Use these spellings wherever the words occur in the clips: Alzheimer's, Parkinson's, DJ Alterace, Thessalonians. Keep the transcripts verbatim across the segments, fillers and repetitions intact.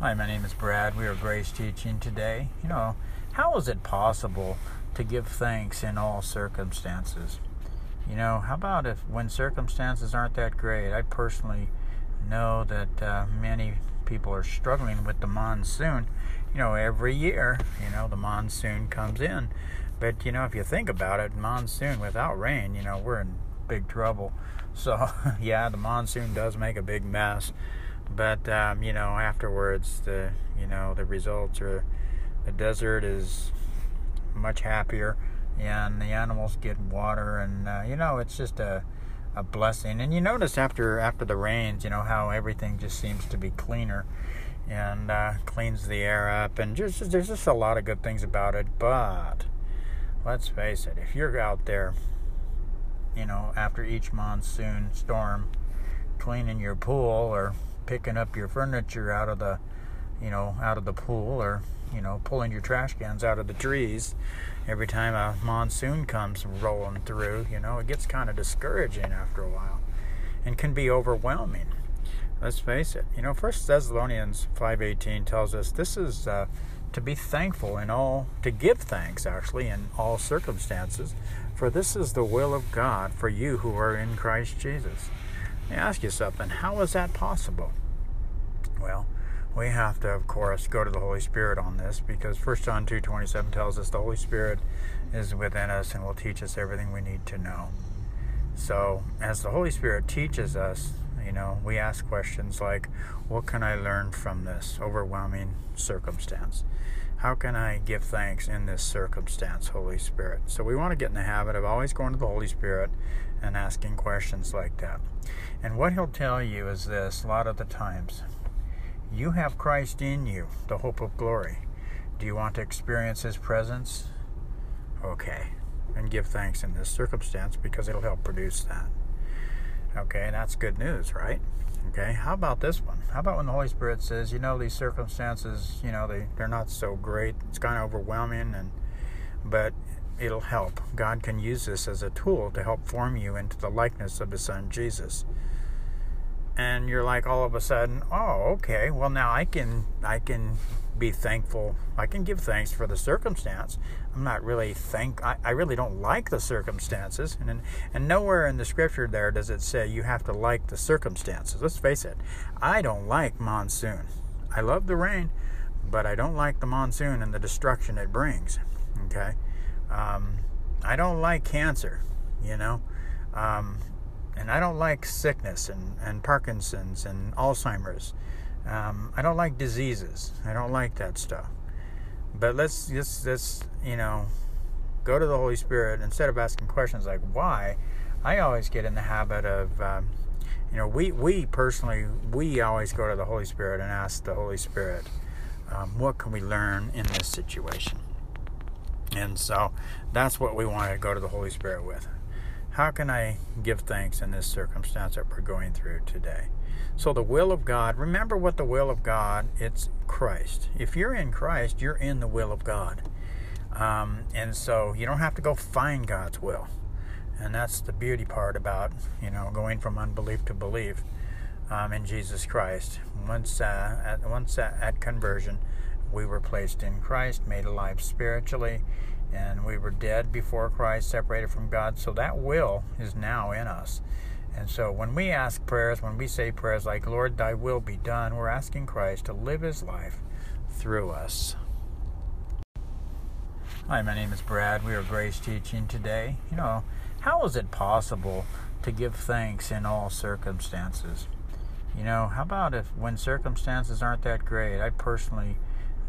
Hi, my name is Brad. We are Grace Teaching today. You know, how is it possible to give thanks in all circumstances? You know, how about if when circumstances aren't that great? I personally know that uh, many people are struggling with the monsoon. You know, every year, you know, the monsoon comes in. But, you know, if you think about it, monsoon without rain, you know, we're in big trouble. So, yeah, the monsoon does make a big mess. But, um, you know, afterwards, the, you know, the results are, the desert is much happier, and the animals get water, and, uh, you know, it's just a, a blessing. And you notice after, after the rains, you know, how everything just seems to be cleaner, and uh, cleans the air up, and just, there's just a lot of good things about it. But let's face it, if you're out there, you know, after each monsoon storm, cleaning your pool, or picking up your furniture out of the, you know, out of the pool, or, you know, pulling your trash cans out of the trees every time a monsoon comes rolling through, you know, it gets kind of discouraging after a while and can be overwhelming. Let's face it, you know, First Thessalonians five eighteen tells us this is uh, to be thankful in all, to give thanks actually in all circumstances, for this is the will of God for you who are in Christ Jesus. Let me ask you something. How is that possible? Well, we have to, of course, go to the Holy Spirit on this, because First John two twenty-seven tells us the Holy Spirit is within us and will teach us everything we need to know. So, as the Holy Spirit teaches us, you know, we ask questions like, what can I learn from this overwhelming circumstance? How can I give thanks in this circumstance, Holy Spirit? So we want to get in the habit of always going to the Holy Spirit and asking questions like that. And what he'll tell you is this, a lot of the times, you have Christ in you, the hope of glory. Do you want to experience his presence? Okay, and give thanks in this circumstance, because it'll help produce that. Okay, that's good news, right? Okay, how about this one? How about when the Holy Spirit says, you know, these circumstances, you know, they, they're not so great. It's kind of overwhelming, and but it'll help. God can use this as a tool to help form you into the likeness of his son, Jesus. And you're like, all of a sudden, oh, okay, well, now I can, I can be thankful. I can give thanks for the circumstance. I'm not really thank, I, I really don't like the circumstances. And in, and nowhere in the scripture there does it say you have to like the circumstances. Let's face it, I don't like monsoon. I love the rain, but I don't like the monsoon and the destruction it brings, okay? Um, I don't like cancer, you know? Um, and I don't like sickness and, and Parkinson's and Alzheimer's. Um, I don't like diseases. I don't like that stuff. But let's just, let's, you know, go to the Holy Spirit. Instead of asking questions like why, I always get in the habit of, um, you know, we, we personally, we always go to the Holy Spirit and ask the Holy Spirit, um, what can we learn in this situation? And so that's what we want to go to the Holy Spirit with. How can I give thanks in this circumstance that we're going through today? So the will of God, remember what the will of God, it's Christ. If you're in Christ, you're in the will of God. Um, and so you don't have to go find God's will. And that's the beauty part about, you know, going from unbelief to belief um, in Jesus Christ. Once, uh, at, once uh, at conversion, we were placed in Christ, made alive spiritually, and we were dead before Christ, separated from God. So that will is now in us. And so when we ask prayers, when we say prayers like, Lord, thy will be done, we're asking Christ to live his life through us. Hi, my name is Brad. We are Grace Teaching today. You know, how is it possible to give thanks in all circumstances? You know, how about if when circumstances aren't that great? I personally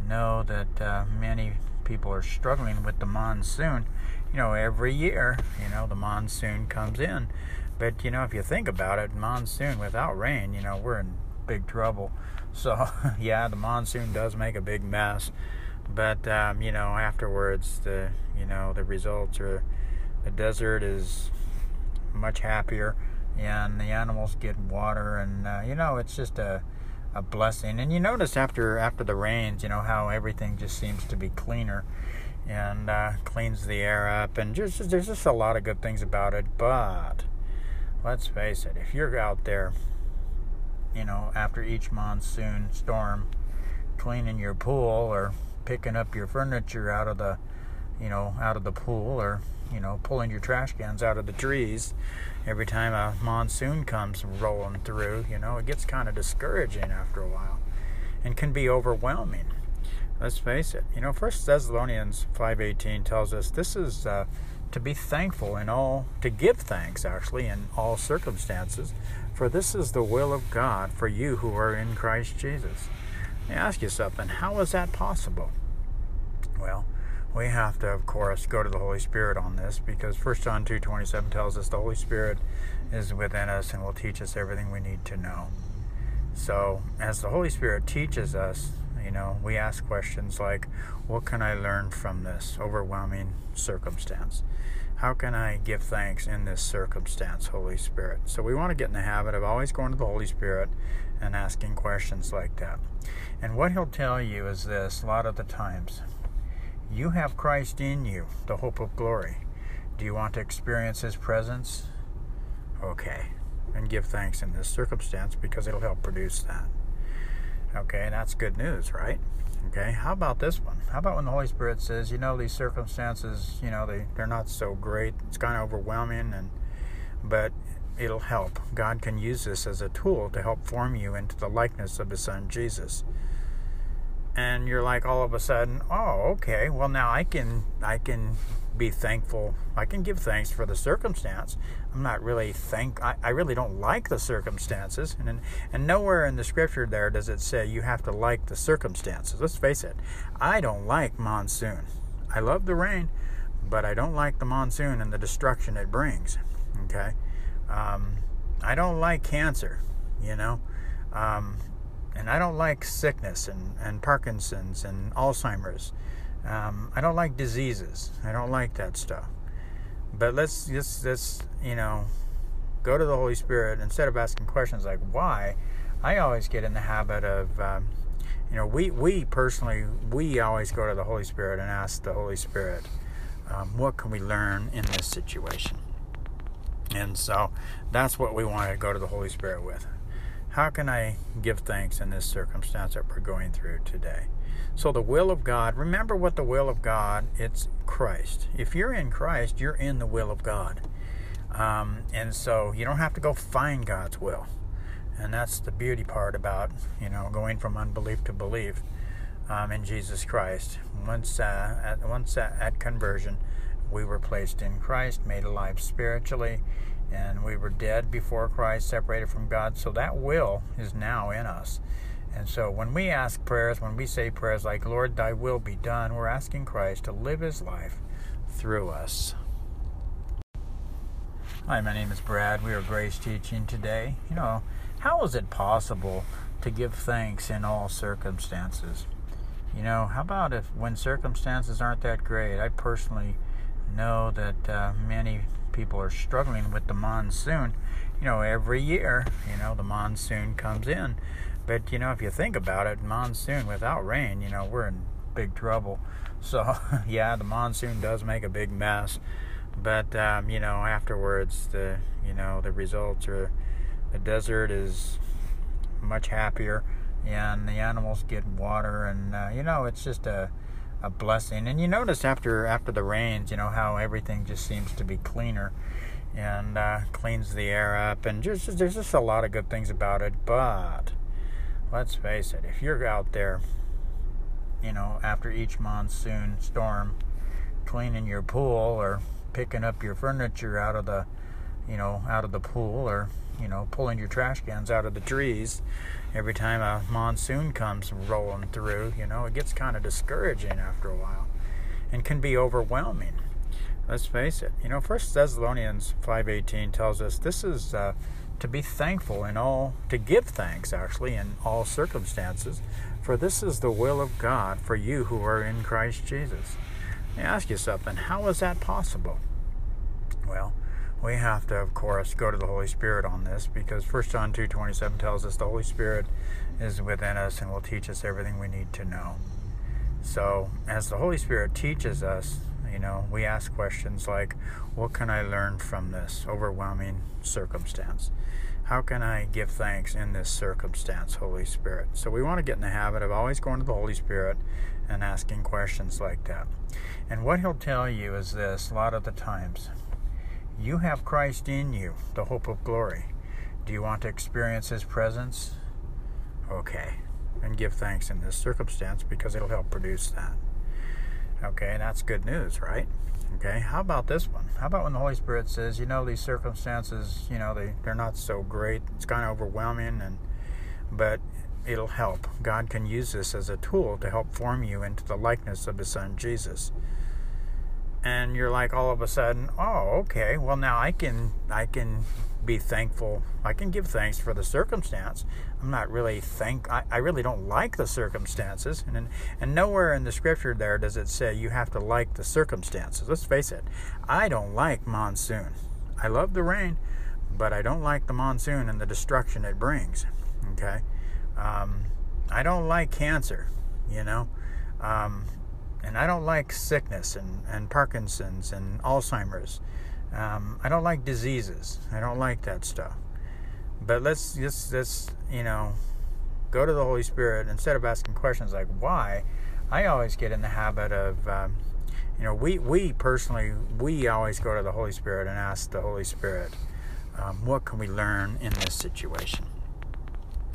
know that uh, many people are struggling with the monsoon. You know, every year, you know, the monsoon comes in. But, you know, if you think about it, monsoon without rain, you know, we're in big trouble. So, yeah, the monsoon does make a big mess. But, um, you know, afterwards, the, you know, the results are, the desert is much happier, and the animals get water, and, uh, you know, it's just a, a blessing. And you notice after, after the rains, you know, how everything just seems to be cleaner, and uh, cleans the air up, and just, there's just a lot of good things about it. But let's face it, if you're out there, you know, after each monsoon storm, cleaning your pool or picking up your furniture out of the, you know, out of the pool, or, you know, pulling your trash cans out of the trees every time a monsoon comes rolling through, you know, it gets kind of discouraging after a while and can be overwhelming. Let's face it. You know, First Thessalonians five eighteen tells us this is uh, to be thankful in all, to give thanks actually in all circumstances, for this is the will of God for you who are in Christ Jesus. Let me ask you something. How is that possible? Well, we have to, of course, go to the Holy Spirit on this, because First John two twenty-seven tells us the Holy Spirit is within us and will teach us everything we need to know. So as the Holy Spirit teaches us, you know, we ask questions like, what can I learn from this overwhelming circumstance? How can I give thanks in this circumstance, Holy Spirit? So we want to get in the habit of always going to the Holy Spirit and asking questions like that. And what he'll tell you is this a lot of the times. You have Christ in you, the hope of glory. Do you want to experience his presence? Okay. And give thanks in this circumstance, because it'll help produce that. Okay, that's good news, right? Okay, how about this one? How about when the Holy Spirit says, you know, these circumstances, you know, they, they're not so great. It's kind of overwhelming, and but it'll help. God can use this as a tool to help form you into the likeness of his son, Jesus. And you're like, all of a sudden, oh, okay, well, now I can, I can be thankful. I can give thanks for the circumstance. I'm not really thank, I, I really don't like the circumstances. And, and nowhere in the scripture there does it say you have to like the circumstances. Let's face it, I don't like monsoon. I love the rain, but I don't like the monsoon and the destruction it brings, okay? Um, I don't like cancer, you know? Um... And I don't like sickness and, and Parkinson's and Alzheimer's. Um, I don't like diseases. I don't like that stuff. But let's just, let's, you know, go to the Holy Spirit. Instead of asking questions like why, I always get in the habit of, um, you know, we, we personally, we always go to the Holy Spirit and ask the Holy Spirit, um, what can we learn in this situation? And so that's what we want to go to the Holy Spirit with. How can I give thanks in this circumstance that we're going through today? So the will of God, remember what the will of God, it's Christ. If you're in Christ, you're in the will of God. Um, and so you don't have to go find God's will. And that's the beauty part about, you know, going from unbelief to belief um, in Jesus Christ. Once, uh, at, once uh, at conversion, we were placed in Christ, made alive spiritually, and we were dead before Christ, separated from God. So that will is now in us. And so when we ask prayers, when we say prayers like, Lord, thy will be done, we're asking Christ to live his life through us. Hi, my name is Brad. We are Grace Teaching today. You know, how is it possible to give thanks in all circumstances? You know, how about if when circumstances aren't that great? I personally know that uh, many people are struggling with the monsoon. You know, every year, you know, the monsoon comes in. But, you know, if you think about it, monsoon without rain, you know, we're in big trouble. So, yeah, the monsoon does make a big mess. But, um, you know, afterwards, the, you know, the results are the desert is much happier, and the animals get water, and, uh, you know, it's just a a blessing. And you notice after after the rains, you know, how everything just seems to be cleaner, and uh, cleans the air up, and just there's just a lot of good things about it. But let's face it, if you're out there, you know, after each monsoon storm, cleaning your pool or picking up your furniture out of the, you know, out of the pool, or, you know, pulling your trash cans out of the trees every time a monsoon comes rolling through, you know, it gets kind of discouraging after a while and can be overwhelming. Let's face it. You know, First Thessalonians five eighteen tells us this is uh, to be thankful in all, to give thanks actually in all circumstances, for this is the will of God for you who are in Christ Jesus. Let me ask you something. How is that possible? Well, we have to, of course, go to the Holy Spirit on this, because First John two twenty-seven tells us the Holy Spirit is within us and will teach us everything we need to know. So as the Holy Spirit teaches us, you know, we ask questions like, what can I learn from this overwhelming circumstance? How can I give thanks in this circumstance, Holy Spirit? So we want to get in the habit of always going to the Holy Spirit and asking questions like that. And what he'll tell you is this a lot of the times. You have Christ in you, the hope of glory. Do you want to experience his presence? Okay. And give thanks in this circumstance because it'll help produce that. Okay, that's good news, right? Okay, how about this one? How about when the Holy Spirit says, you know, these circumstances, you know, they, they're not so great. It's kind of overwhelming, and but it'll help. God can use this as a tool to help form you into the likeness of his son, Jesus. And you're like all of a sudden, oh, okay, well now I can, I can be thankful. I can give thanks for the circumstance. I'm not really thank, I, I really don't like the circumstances. And, and nowhere in the scripture there does it say you have to like the circumstances. Let's face it, I don't like monsoon. I love the rain, but I don't like the monsoon and the destruction it brings, okay? Um, I don't like cancer, you know? Um... And I don't like sickness and, and Parkinson's and Alzheimer's. Um, I don't like diseases. I don't like that stuff. But let's just, let's, you know, go to the Holy Spirit. Instead of asking questions like why, I always get in the habit of, um, you know, we, we personally, we always go to the Holy Spirit and ask the Holy Spirit, um, what can we learn in this situation?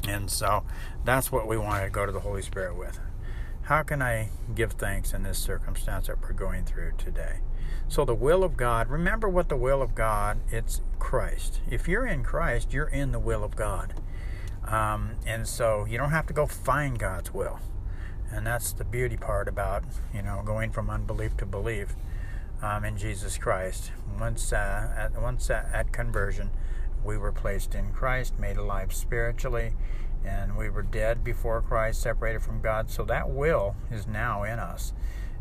And so that's what we want to go to the Holy Spirit with. How can I give thanks in this circumstance that we're going through today? So the will of God, remember what the will of God, it's Christ. If you're in Christ, you're in the will of God. Um, and so you don't have to go find God's will. And that's the beauty part about, you know, going from unbelief to belief um, in Jesus Christ. Once, uh, at, once uh, at conversion, we were placed in Christ, made alive spiritually. And we were dead before Christ, separated from God. So that will is now in us.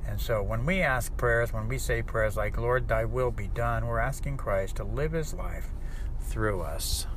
And so when we ask prayers, when we say prayers like, Lord, thy will be done, we're asking Christ to live his life through us.